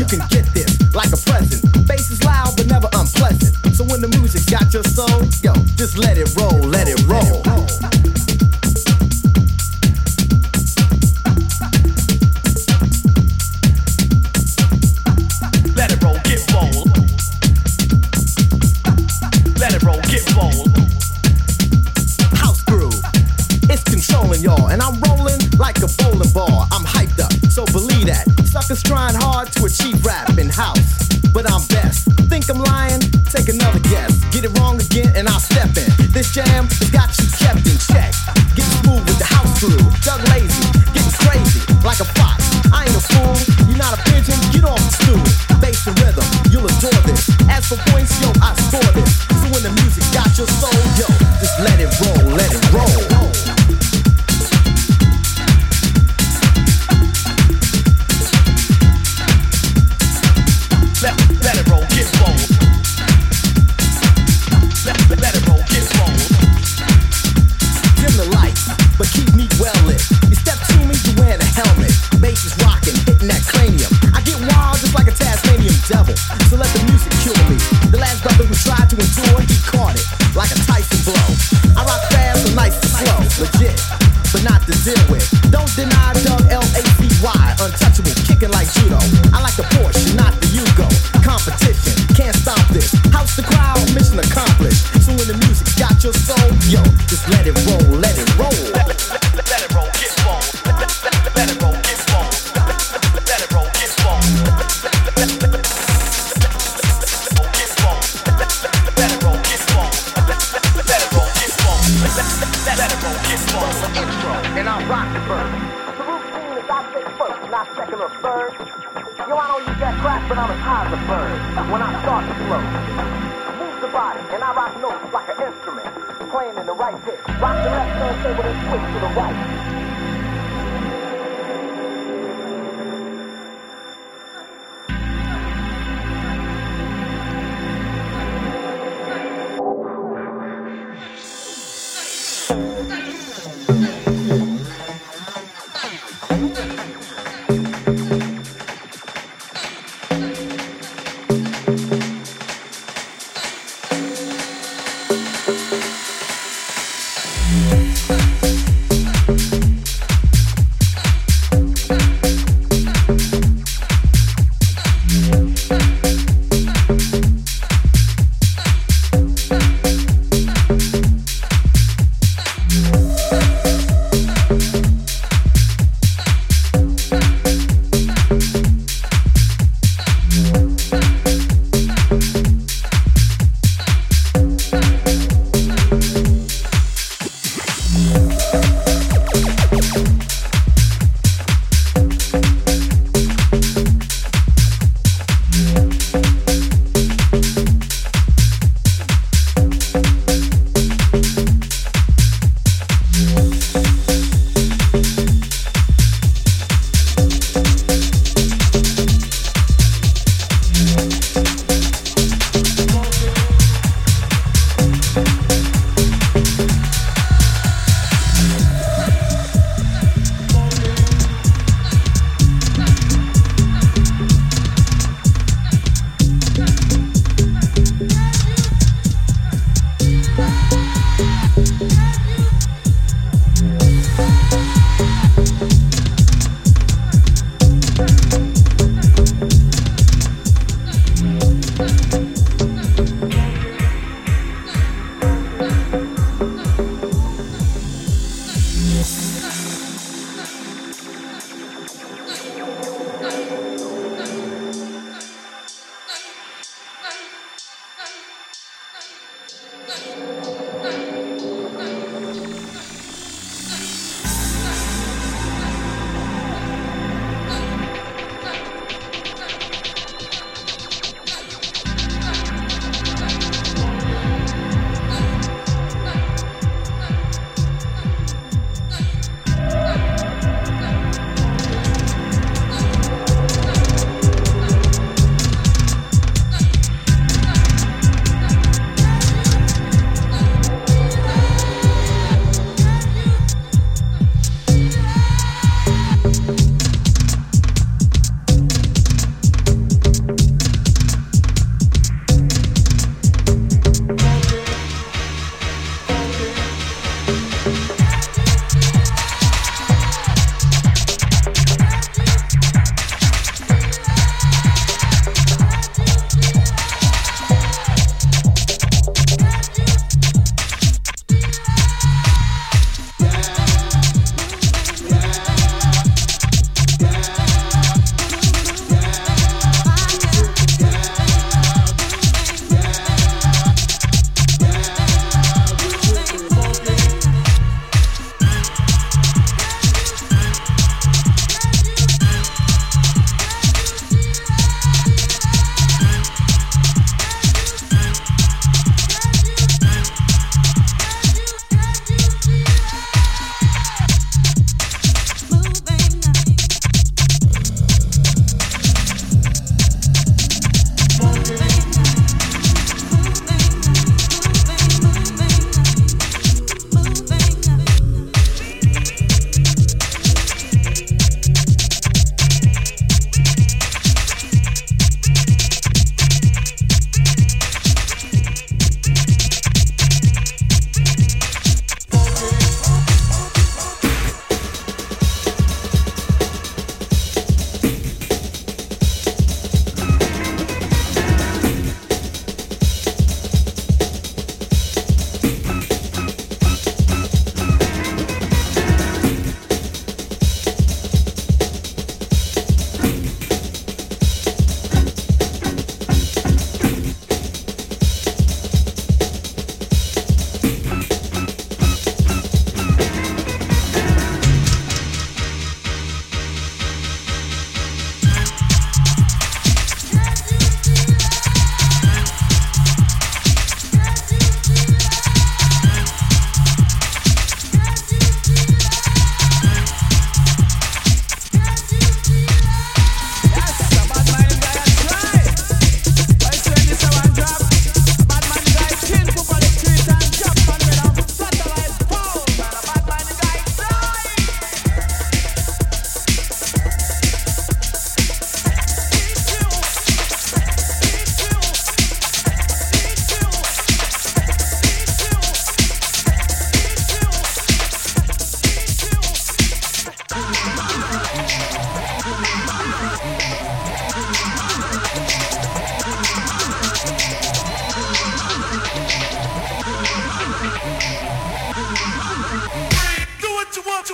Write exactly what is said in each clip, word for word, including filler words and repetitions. you can get this like a present. Bass is loud but never unpleasant. So when the music got your soul, yo, just let it roll, let it roll. Let it roll, get roll. Let it roll, get roll. House groove, it's controlling y'all, and I'm rolling like a bowling ball. I'm hyped up, so believe that. Suckers trying hard to achieve rap in house, but I'm best. Think I'm lying? Take another guess. Get it wrong again and I'll step in. This jam has got you kept in check. Get smooth with the house crew. Doug lazy, getting crazy like a fox. I ain't a fool, you're not a pigeon. Get off the stool. Bass and rhythm, you'll adore this. As for points, yo, I score this. So when the music got your soul, yo, just let it roll, let it roll. Let, let it roll, get roll. Let, let it roll, get roll. Dim the lights, but keep me well lit. You step to me, you wear the helmet. Bass is rocking, hitting that cranium. I get wild just like a Tasmanian devil. So let the music cure me. The last brother who tried to endure, he caught it like a Tyson blow. I rock fast and nice and slow, legit, but not to deal with. Don't deny, Doug L A C Y, untouchable, kicking like judo. I like the Porsche, not the Yugo. Competition, can't stop this. House the crowd, mission accomplished. So when the music's got your soul, yo, just let it roll, let it roll. Let, let, let it roll, get roll. Let, let, let it roll, get roll. Let it roll, get roll. Let, let, let, and I rock the bird. The routine is I take first, not second or third. Yo, I don't use that crack, but I'm as high as a bird. When I start to flow, move the body, and I rock notes like an instrument, playing in the right pitch. Rock the left turntable and switch to the right.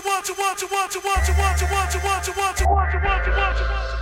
watch it, watch it, watch it, watch it, watch it, watch it, watch it, watch it, watch it, watch it, watch it, watch it.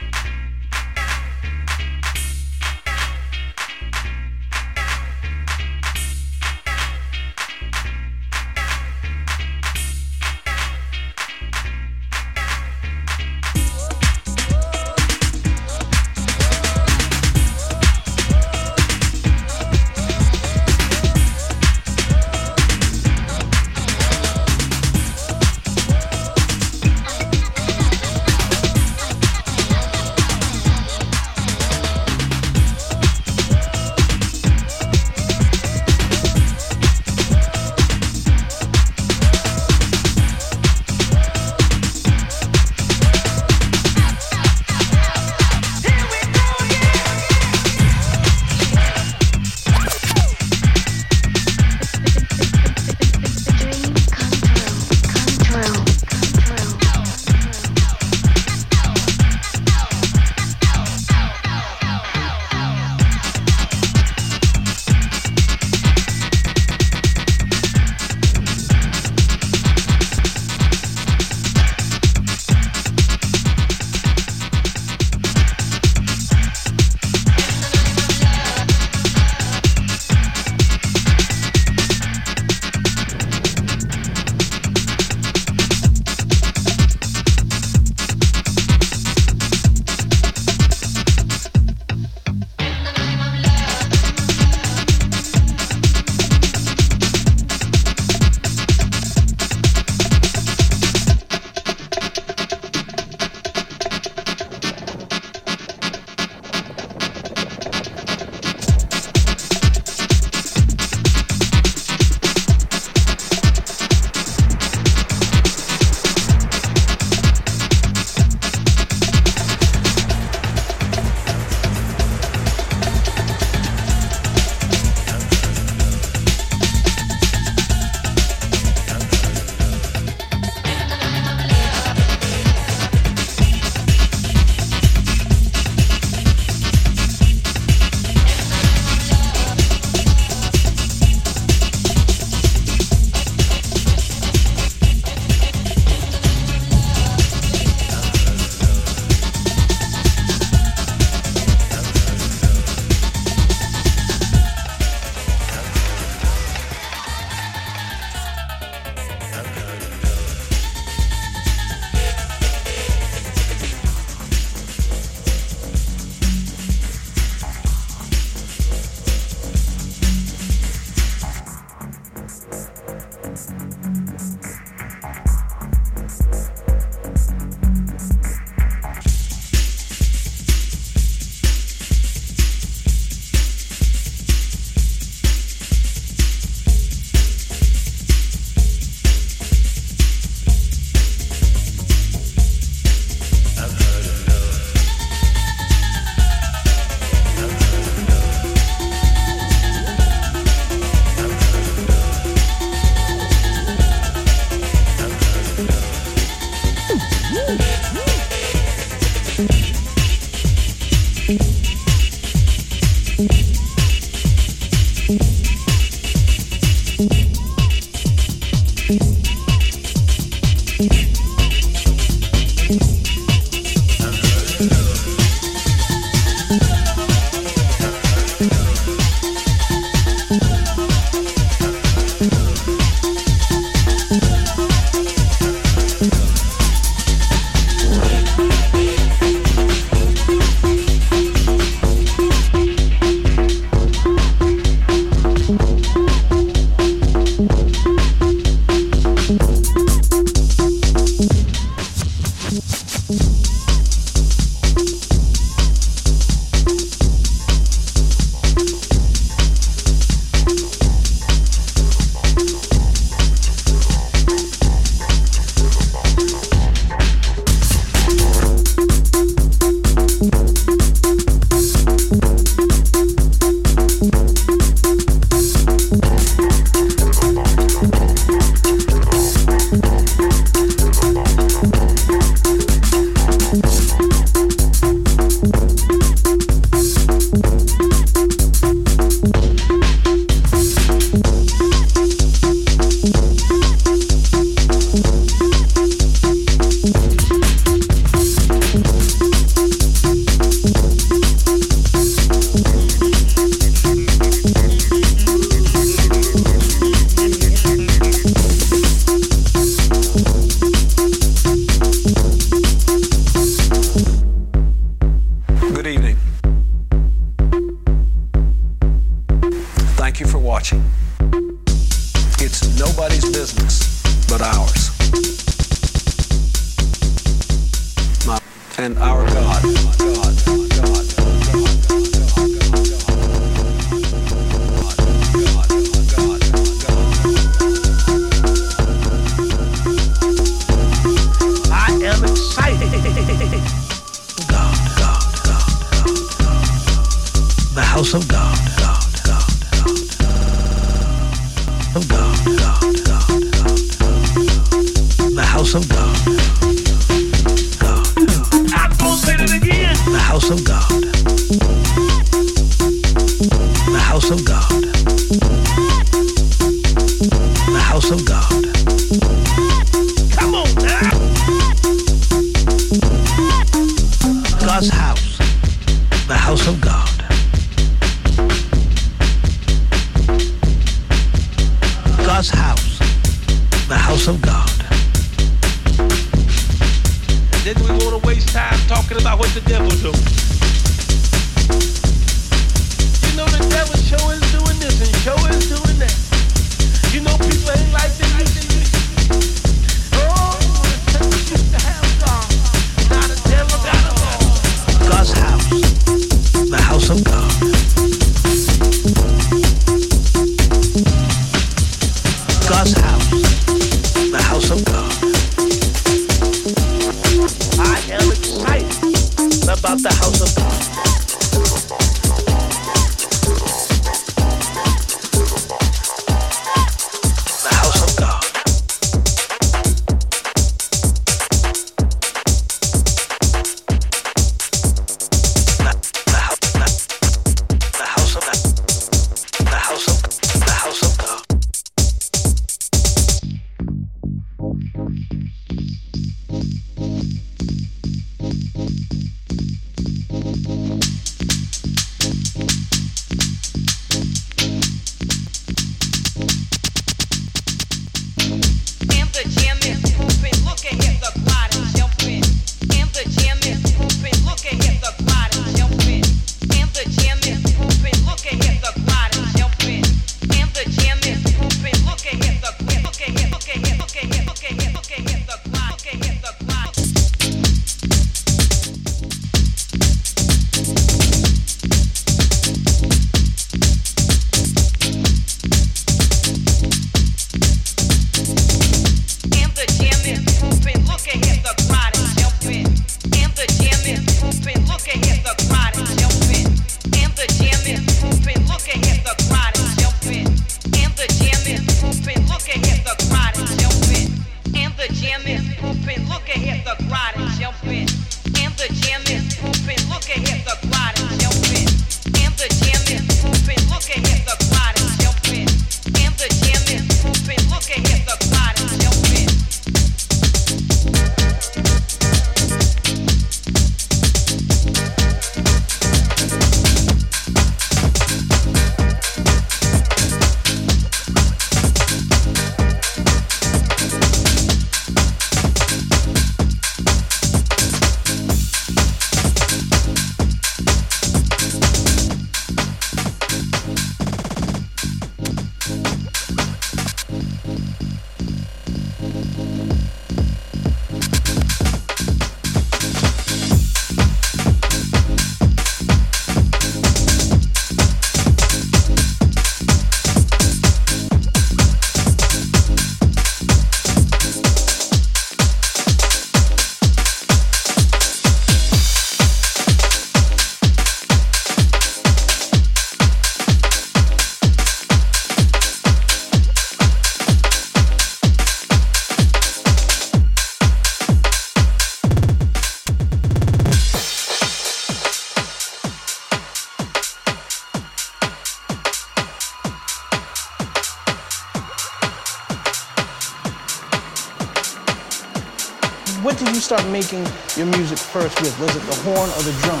what did you start making your music first with? Was it the horn or the drum?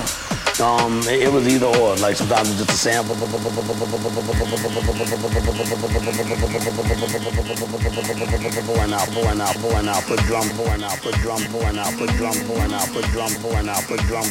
Um, it, it was either or. Like sometimes it was just a sample. And I'll put drum, and I'll put drum, and I'll put drum, and I'll put drum, and I'll put drum, and I'll put drum.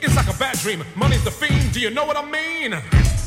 It's like a bad dream. Money's the fiend. Do you know what I mean?